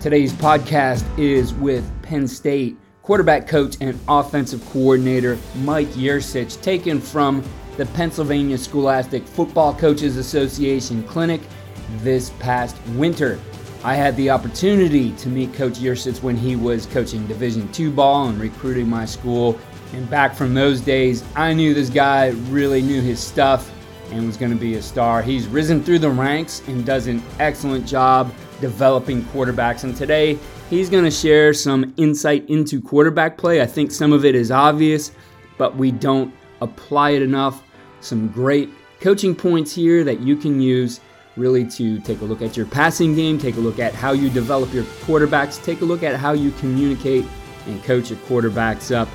Today's podcast is with Penn State quarterback coach and offensive coordinator Mike Yurcich, taken from the Pennsylvania Scholastic Football Coaches Association clinic this past winter. I had the opportunity to meet Coach Yurcich when he was coaching Division II ball and recruiting my school. And back from those days, I knew this guy really knew his stuff and was going to be a star. He's risen through the ranks and does an excellent job developing quarterbacks. And today, he's going to share some insight into quarterback play. I think some of it is obvious, but we don't apply it enough. Some great coaching points here that you can use really to take a look at your passing game, take a look at how you develop your quarterbacks, take a look at how you communicate and coach your quarterbacks up.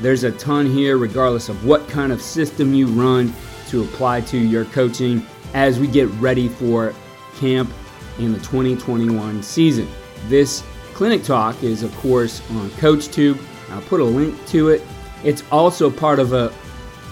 There's a ton here, regardless of what kind of system you run, to apply to your coaching as we get ready for camp in the 2021 season. This clinic talk is, of course, on CoachTube. I'll put a link to it. It's also part of a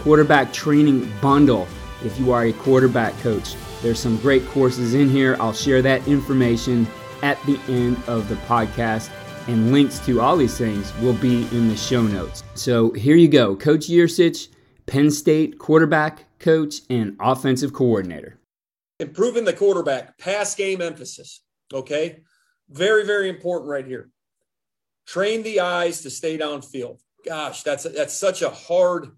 quarterback training bundle if you are a quarterback coach. There's some great courses in here. I'll share that information at the end of the podcast, and links to all these things will be in the show notes. So here you go. Coach Yurcich, Penn State quarterback coach and offensive coordinator. Improving the quarterback, pass game emphasis, okay? Very, very important right here. Train the eyes to stay downfield. Gosh, that's such a hard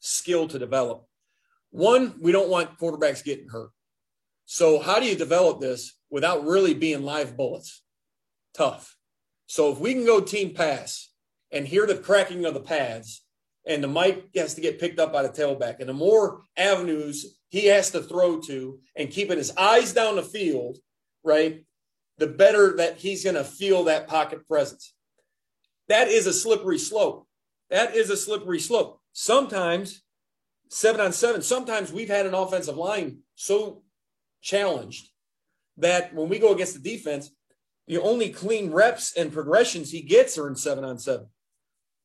skill to develop. One, we don't want quarterbacks getting hurt. So how do you develop this without really being live bullets? Tough. So if we can go team pass and hear the cracking of the pads, and the mic has to get picked up by the tailback, and the more avenues he has to throw to and keeping his eyes down the field, right, the better that he's going to feel that pocket presence. That is a slippery slope. Sometimes 7-on-7, sometimes we've had an offensive line so challenged that when we go against the defense, the only clean reps and progressions he gets are in 7-on-7,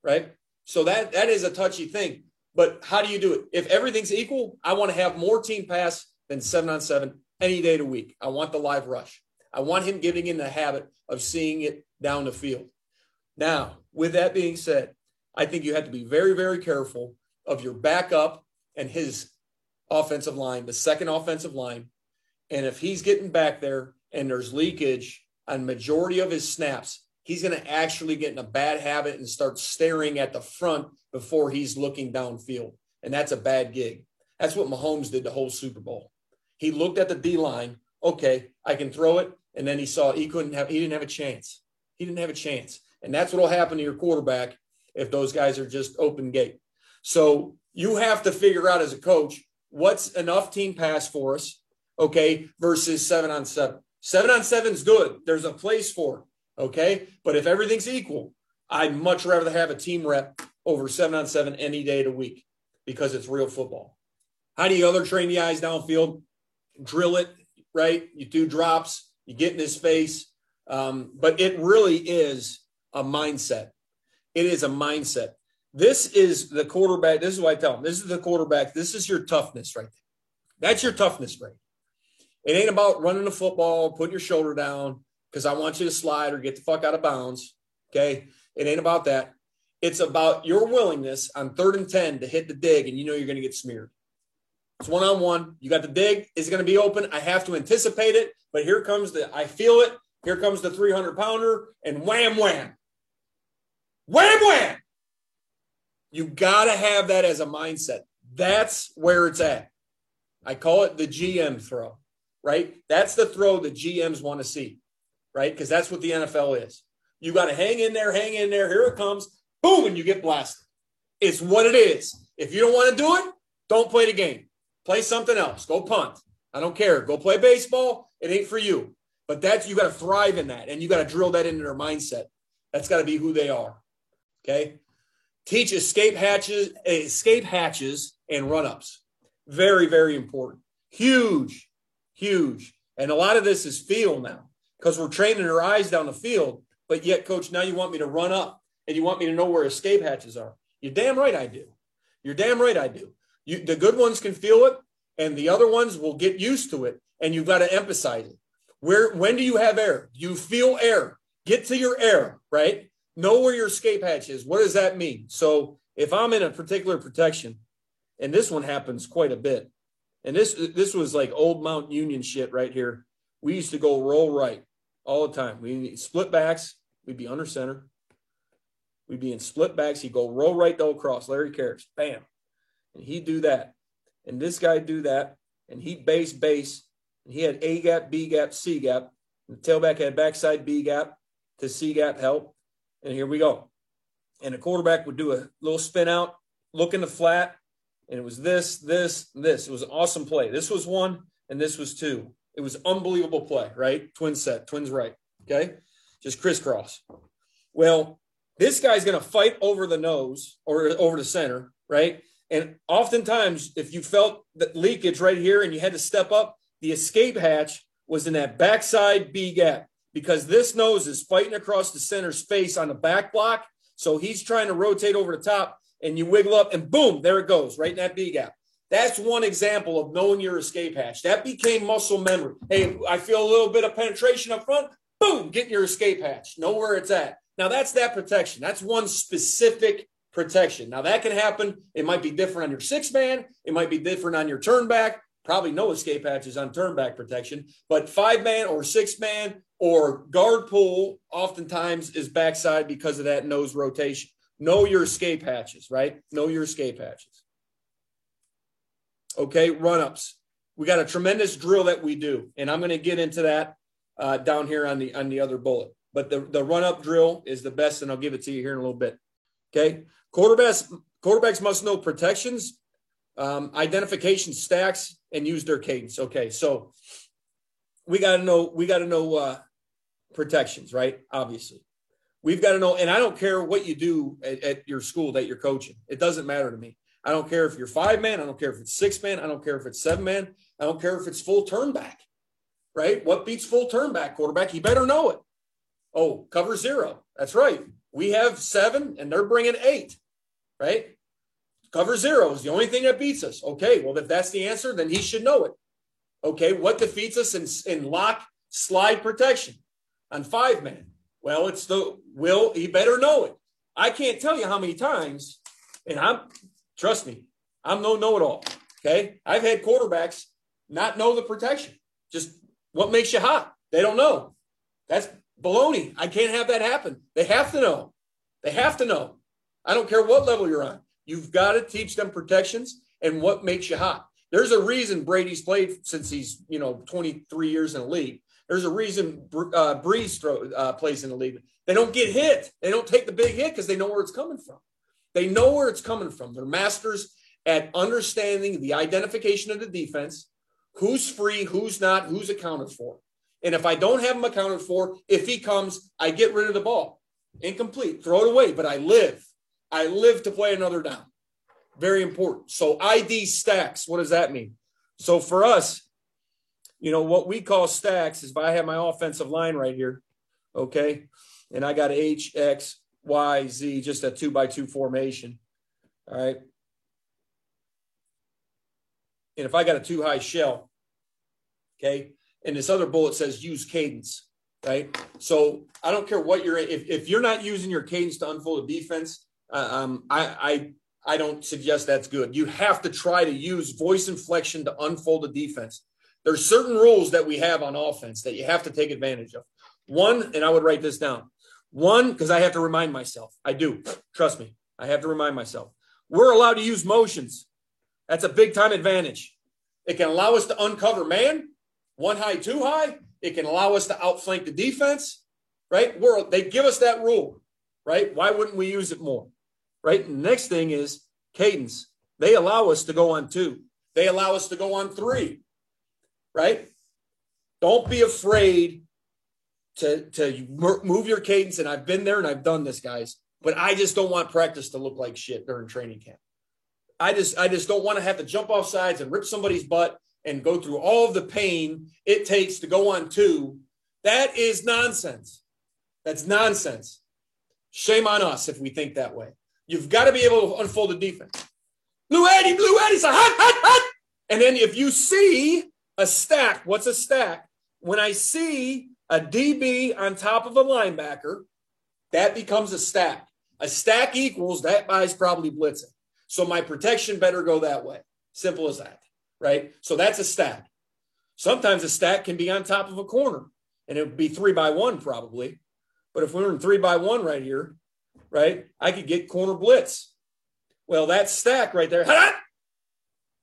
right? So that is a touchy thing. But how do you do it? If everything's equal, I want to have more team pass than 7-on-7 any day of the week. I want the live rush. I want him getting in the habit of seeing it down the field. Now, with that being said, I think you have to be very, very careful of your backup and his offensive line, the second offensive line. And if he's getting back there and there's leakage on majority of his snaps, he's going to actually get in a bad habit and start staring at the front before he's looking downfield. And that's a bad gig. That's what Mahomes did the whole Super Bowl. He looked at the D-line. Okay, I can throw it. And then he saw he didn't have a chance. And that's what will happen to your quarterback if those guys are just open gate. So you have to figure out as a coach, what's enough team pass for us, okay, versus 7-on-7. 7-on-7 is good. There's a place for it. Okay, but if everything's equal, I'd much rather have a team rep over 7-on-7 any day of the week because it's real football. How do you train the eyes downfield? Drill it, right? You do drops, you get in his face. But it really is a mindset. It is a mindset. This is the quarterback. This is what I tell them. This is the quarterback. This is your toughness right there. That's your toughness grade. It ain't about running the football, putting your shoulder down, because I want you to slide or get the fuck out of bounds. Okay. It ain't about that. It's about your willingness on 3rd and 10 to hit the dig, and you know you're going to get smeared. It's one-on-one. You got the dig. Is it going to be open? I have to anticipate it, but here comes the, I feel it. Here comes the 300-pounder, and wham, wham. Wham, wham. You got to have that as a mindset. That's where it's at. I call it the GM throw, right? That's the throw that GMs want to see, right? Because that's what the NFL is. You got to hang in there, here it comes, boom, and you get blasted. It's what it is. If you don't want to do it, don't play the game. Play something else. Go punt. I don't care. Go play baseball. It ain't for you. But that's, you got to thrive in that, and you got to drill that into their mindset. That's got to be who they are, okay? Teach escape hatches and run-ups. Very, very important. Huge, huge. And a lot of this is feel now because we're training our eyes down the field, but yet, coach, now you want me to run up and you want me to know where escape hatches are. You're damn right I do. You're damn right I do. The good ones can feel it, and the other ones will get used to it, and you've got to emphasize it. When do you have air? You feel air. Get to your air, right? Know where your escape hatch is. What does that mean? So if I'm in a particular protection, and this one happens quite a bit, and this was like old Mount Union shit right here. We used to go roll right all the time. We split backs. We'd be under center. We'd be in split backs. He'd go roll right, double cross. Larry Carris, bam. And he'd do that. And this guy do that. And he'd base. And he had A gap, B gap, C gap. And the tailback had backside B gap to C gap help. And here we go. And the quarterback would do a little spin out, look in the flat. And it was this. It was an awesome play. This was one, and this was two. It was unbelievable play, right? Twin set, twins right, okay? Just crisscross. Well, this guy's going to fight over the nose or over the center, right? And oftentimes, if you felt that leakage right here and you had to step up, the escape hatch was in that backside B gap because this nose is fighting across the center space on the back block. So he's trying to rotate over the top, and you wiggle up, and boom, there it goes, right in that B gap. That's one example of knowing your escape hatch. That became muscle memory. Hey, I feel a little bit of penetration up front. Boom, get in your escape hatch. Know where it's at. Now, that's that protection. That's one specific protection. Now, that can happen. It might be different on your six-man. It might be different on your turnback. Probably no escape hatches on turnback protection, but five-man or six-man or guard pull oftentimes is backside because of that nose rotation. Know your escape hatches, right? Know your escape hatches. Okay, run-ups. We got a tremendous drill that we do, and I'm going to get into that down here on the other bullet. But the run-up drill is the best, and I'll give it to you here in a little bit. Okay, quarterbacks must know protections, identification stacks, and use their cadence. Okay, so we got to know protections, right? Obviously. We've got to know, and I don't care what you do at your school that you're coaching. It doesn't matter to me. I don't care if you're five-man. I don't care if it's six-man. I don't care if it's seven-man. I don't care if it's full turnback, right? What beats full turnback, quarterback? You better know it. Oh, cover zero. That's right. We have 7, and they're bringing 8, right? Cover zero is the only thing that beats us. Okay, well, if that's the answer, then he should know it. Okay, what defeats us in lock slide protection on five-man? Well, it's the will. He better know it. I can't tell you how many times, and trust me, I'm no know-it-all, okay? I've had quarterbacks not know the protection. Just what makes you hot? They don't know. That's baloney. I can't have that happen. They have to know. They have to know. I don't care what level you're on. You've got to teach them protections and what makes you hot. There's a reason Brady's played since he's, 23 years in the league. There's a reason Brees plays in the league. They don't get hit. They don't take the big hit because they know where it's coming from. They know where it's coming from. They're masters at understanding the identification of the defense, who's free, who's not, who's accounted for. And if I don't have him accounted for, if he comes, I get rid of the ball. Incomplete. Throw it away. But I live. I live to play another down. Very important. So ID stacks. What does that mean? So for us, what we call stacks is if I have my offensive line right here, okay, and I got H, X, Y, Z, just a 2x2 formation, all right? And if I got a too high shell, okay, and this other bullet says use cadence, right? So I don't care what you're, if you're not using your cadence to unfold a defense, I don't suggest that's good. You have to try to use voice inflection to unfold a defense. There's certain rules that we have on offense that you have to take advantage of. One, and I would write this down. One, because I have to remind myself. I do. Trust me. I have to remind myself. We're allowed to use motions. That's a big-time advantage. It can allow us to uncover man, one high, two high. It can allow us to outflank the defense, right? They give us that rule, right? Why wouldn't we use it more, right? And the next thing is cadence. They allow us to go on two. They allow us to go on three. Right? Don't be afraid to move your cadence. And I've been there and I've done this, guys, but I just don't want practice to look like shit during training camp. I just don't want to have to jump off sides and rip somebody's butt and go through all of the pain it takes to go on two. That is nonsense. That's nonsense. Shame on us if we think that way. You've got to be able to unfold the defense. Blue Eddie's a hot, hot, hot. And then if you see a stack, what's a stack? When I see a DB on top of a linebacker, that becomes a stack. A stack equals that guy's probably blitzing. So my protection better go that way. Simple as that, right? So that's a stack. Sometimes a stack can be on top of a corner, and it would be 3-by-1 probably. But if we were in 3-by-1 right here, right, I could get corner blitz. Well, that stack right there,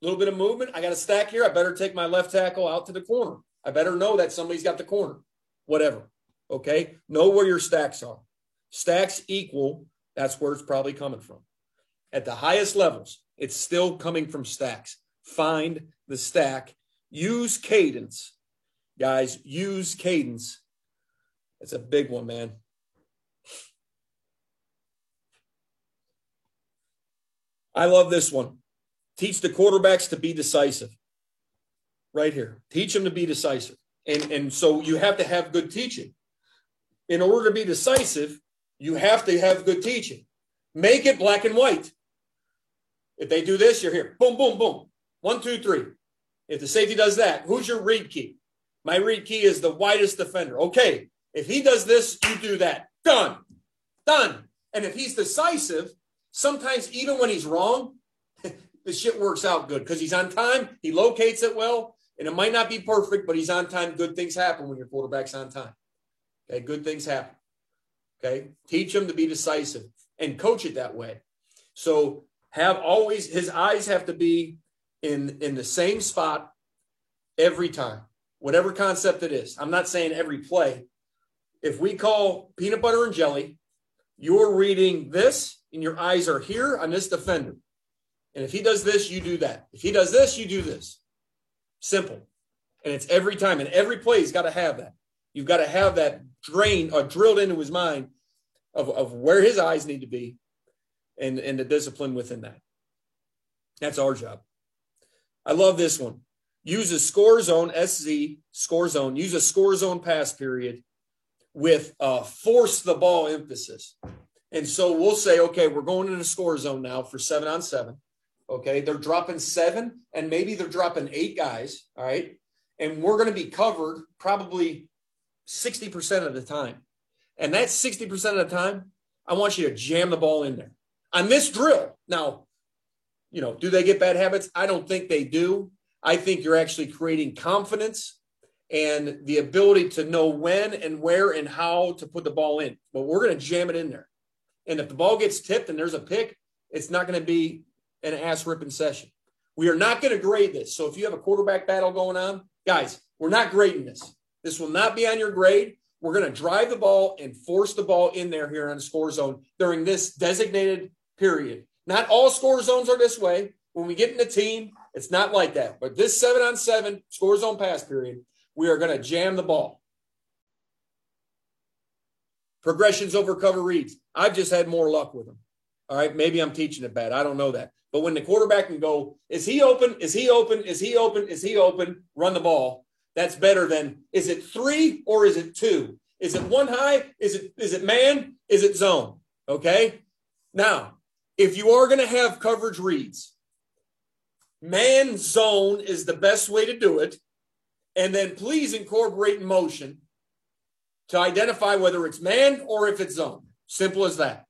little bit of movement. I got a stack here. I better take my left tackle out to the corner. I better know that somebody's got the corner, whatever. Okay. Know where your stacks are. Stacks equal. That's where it's probably coming from. At the highest levels, it's still coming from stacks. Find the stack. Use cadence, guys. Use cadence. That's a big one, man. I love this one. Teach the quarterbacks to be decisive. Right here. Teach them to be decisive. And so you have to have good teaching. In order to be decisive, you have to have good teaching. Make it black and white. If they do this, you're here. Boom, boom, boom. 1, 2, 3. If the safety does that, who's your read key? My read key is the widest defender. Okay. If he does this, you do that. Done. Done. And if he's decisive, sometimes even when he's wrong, the shit works out good because he's on time. He locates it well, and it might not be perfect, but he's on time. Good things happen when your quarterback's on time. Okay, good things happen. Okay, teach him to be decisive and coach it that way. So have always his eyes have to be in the same spot every time, whatever concept it is. I'm not saying every play. If we call peanut butter and jelly, you're reading this, and your eyes are here on this defender. And if he does this, you do that. If he does this, you do this. Simple. And it's every time. And every play, he's got to have that. You've got to have that drilled into his mind of where his eyes need to be and the discipline within that. That's our job. I love this one. Use a score zone, SZ, score zone. Use a score zone pass period with force the ball emphasis. And so we'll say, okay, we're going in a score zone now for 7-on-7. Okay, they're dropping 7, and maybe they're dropping 8 guys, all right? And we're going to be covered probably 60% of the time. And that 60% of the time, I want you to jam the ball in there. On this drill, now, you know, do they get bad habits? I don't think they do. I think you're actually creating confidence and the ability to know when and where and how to put the ball in. But we're going to jam it in there. And if the ball gets tipped and there's a pick, it's not going to be an ass-ripping session. We are not going to grade this. So if you have a quarterback battle going on, guys, we're not grading this. This will not be on your grade. We're going to drive the ball and force the ball in there here on the score zone during this designated period. Not all score zones are this way. When we get in the team, it's not like that. But this 7-on-7 score zone pass period, we are going to jam the ball. Progressions over cover reads. I've just had more luck with them. All right, maybe I'm teaching it bad. I don't know that. But when the quarterback can go, is he open? Is he open? Is he open? Is he open? Run the ball. That's better than, is it 3 or is it 2? Is it 1 high? Is it man? Is it zone? Okay? Now, if you are going to have coverage reads, man zone is the best way to do it. And then please incorporate motion. to identify whether it's man or if it's zone. Simple as that.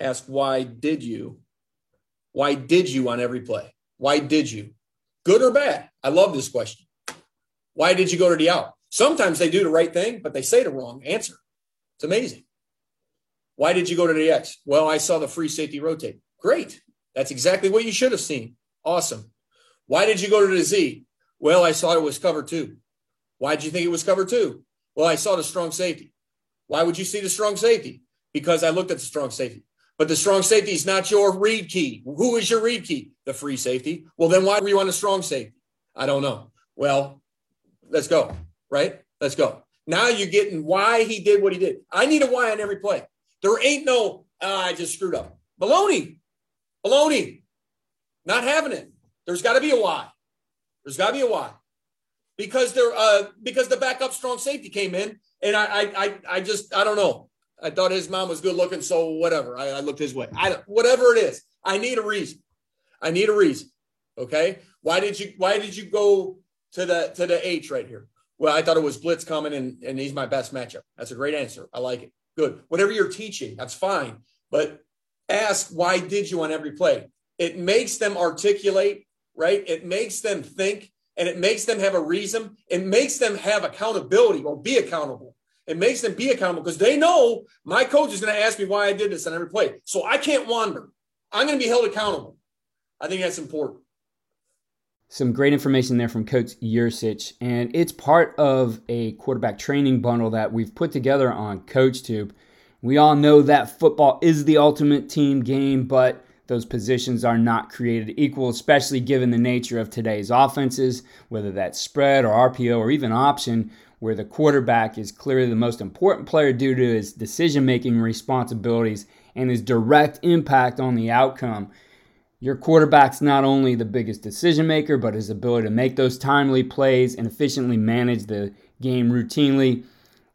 Ask, why did you? Why did you on every play? Why did you? Good or bad? I love this question. Why did you go to the out? Sometimes they do the right thing, but they say the wrong answer. It's amazing. Why did you go to the X? Well, I saw the free safety rotate. Great. That's exactly what you should have seen. Awesome. Why did you go to the Z? Well, I saw it was cover two. Why did you think it was cover two? Well, I saw the strong safety. Why would you see the strong safety? Because I looked at the strong safety. But the strong safety is not your read key. Who is your read key? The free safety. Well, then why were you on the strong safety? I don't know. Well, let's go, right? Let's go. Now you're getting why he did what he did. I need a why on every play. There ain't no, I just screwed up. Baloney. Baloney. Not having it. There's got to be a why. There's got to be a why. Because the backup strong safety came in, and I just, I don't know. I thought his mom was good looking, so whatever. I looked his way. Whatever it is, I need a reason. I need a reason. Okay. Why did you go to the H right here? Well, I thought it was blitz coming, and he's my best matchup. That's a great answer. I like it. Good. Whatever you're teaching, that's fine. But ask, why did you on every play? It makes them articulate, right? It makes them think, and it makes them have a reason. It makes them have accountability or be accountable. It makes them be accountable because they know my coach is going to ask me why I did this on every play. So I can't wander. I'm going to be held accountable. I think that's important. Some great information there from Coach Yurcich. And it's part of a quarterback training bundle that we've put together on CoachTube. We all know that football is the ultimate team game, but those positions are not created equal, especially given the nature of today's offenses, whether that's spread or RPO or even option, where the quarterback is clearly the most important player due to his decision-making responsibilities and his direct impact on the outcome. Your quarterback's not only the biggest decision-maker, but his ability to make those timely plays and efficiently manage the game routinely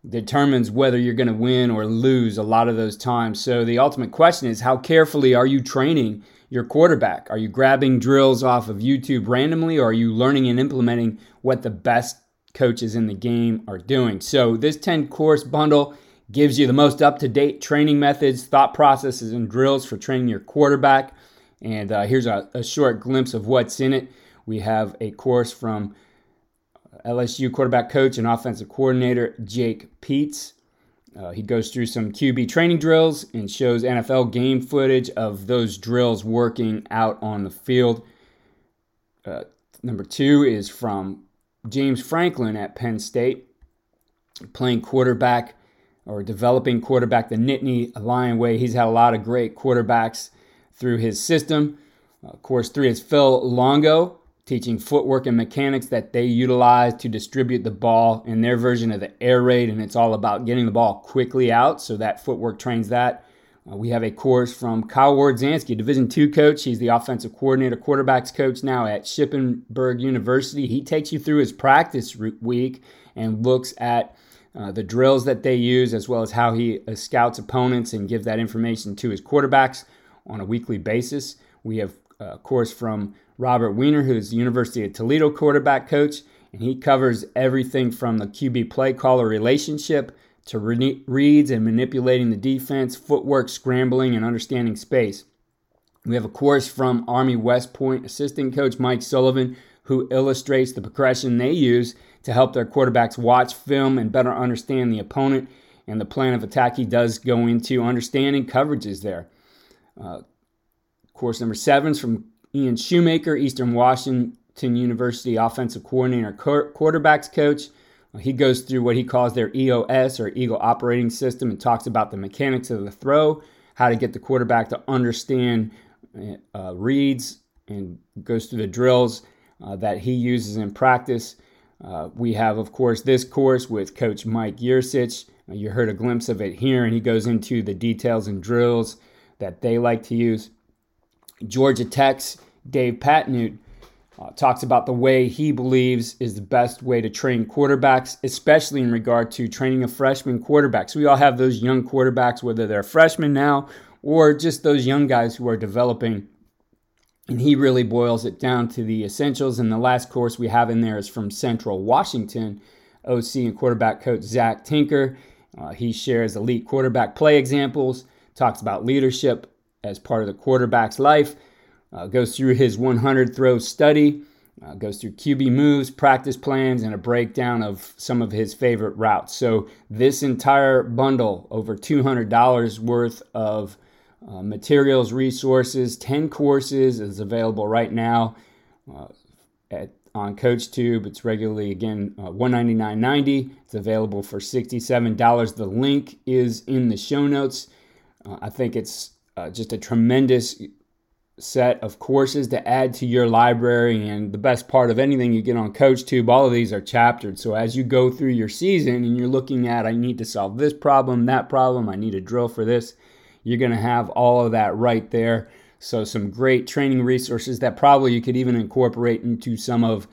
determines whether you're going to win or lose a lot of those times. So the ultimate question is, how carefully are you training your quarterback? Are you grabbing drills off of YouTube randomly, or are you learning and implementing what the best coaches in the game are doing? So this 10-course bundle gives you the most up-to-date training methods, thought processes, and drills for training your quarterback. And here's a short glimpse of what's in it. We have a course from LSU quarterback coach and offensive coordinator Jake Peets. He goes through some QB training drills and shows NFL game footage of those drills working out on the field. Number two is from James Franklin at Penn State, playing quarterback or developing quarterback the Nittany Lion way. He's had a lot of great quarterbacks through his system. Course three is Phil Longo, teaching footwork and mechanics that they utilize to distribute the ball in their version of the air raid, and it's all about getting the ball quickly out, so that footwork trains that. We have a course from Kyle Wardzanski, Division II coach. He's the offensive coordinator, quarterbacks coach now at Shippensburg University. He takes you through his practice week and looks at the drills that they use, as well as how he scouts opponents and gives that information to his quarterbacks on a weekly basis. We have a course from Robert Wiener, who is the University of Toledo quarterback coach, and he covers everything from the QB play-caller relationship to reads and manipulating the defense, footwork, scrambling, and understanding space. We have a course from Army West Point assistant coach Mike Sullivan, who illustrates the progression they use to help their quarterbacks watch film and better understand the opponent, and the plan of attack. He does go into understanding coverages there. Course number seven is from Ian Shoemaker, Eastern Washington University offensive coordinator, quarterbacks coach. He goes through what he calls their EOS, or Eagle Operating System, and talks about the mechanics of the throw, how to get the quarterback to understand reads, and goes through the drills that he uses in practice. We have, of course, this course with Coach Mike Yurcich. You heard a glimpse of it here, and he goes into the details and drills that they like to use. Georgia Tech's Dave Patnode talks about the way he believes is the best way to train quarterbacks, especially in regard to training a freshman quarterback. So we all have those young quarterbacks, whether they're freshmen now or just those young guys who are developing. And he really boils it down to the essentials. And the last course we have in there is from Central Washington, OC and quarterback coach Zach Tinker. He shares elite quarterback play examples, talks about leadership as part of the quarterback's life, goes through his 100 throw study, goes through QB moves, practice plans, and a breakdown of some of his favorite routes. So this entire bundle, over $200 worth of materials, resources, 10 courses is available right now on CoachTube. It's regularly, again, $199.90. It's available for $67. The link is in the show notes. I think it's just a tremendous set of courses to add to your library, and the best part of anything you get on CoachTube, all of these are chaptered. So as you go through your season and you're looking at, I need to solve this problem, that problem, I need a drill for this, you're going to have all of that right there. So some great training resources that probably you could even incorporate into some of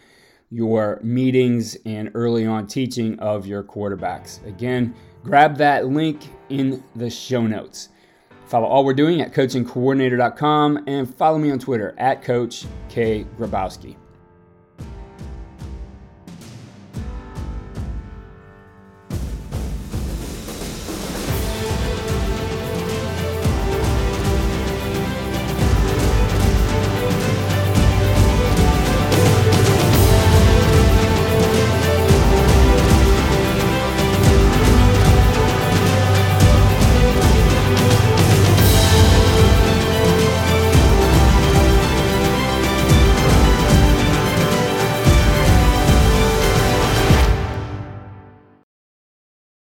your meetings and early on teaching of your quarterbacks. Again, grab that link in the show notes. Follow all we're doing at coachingcoordinator.com and follow me on Twitter at Coach K Grabowski.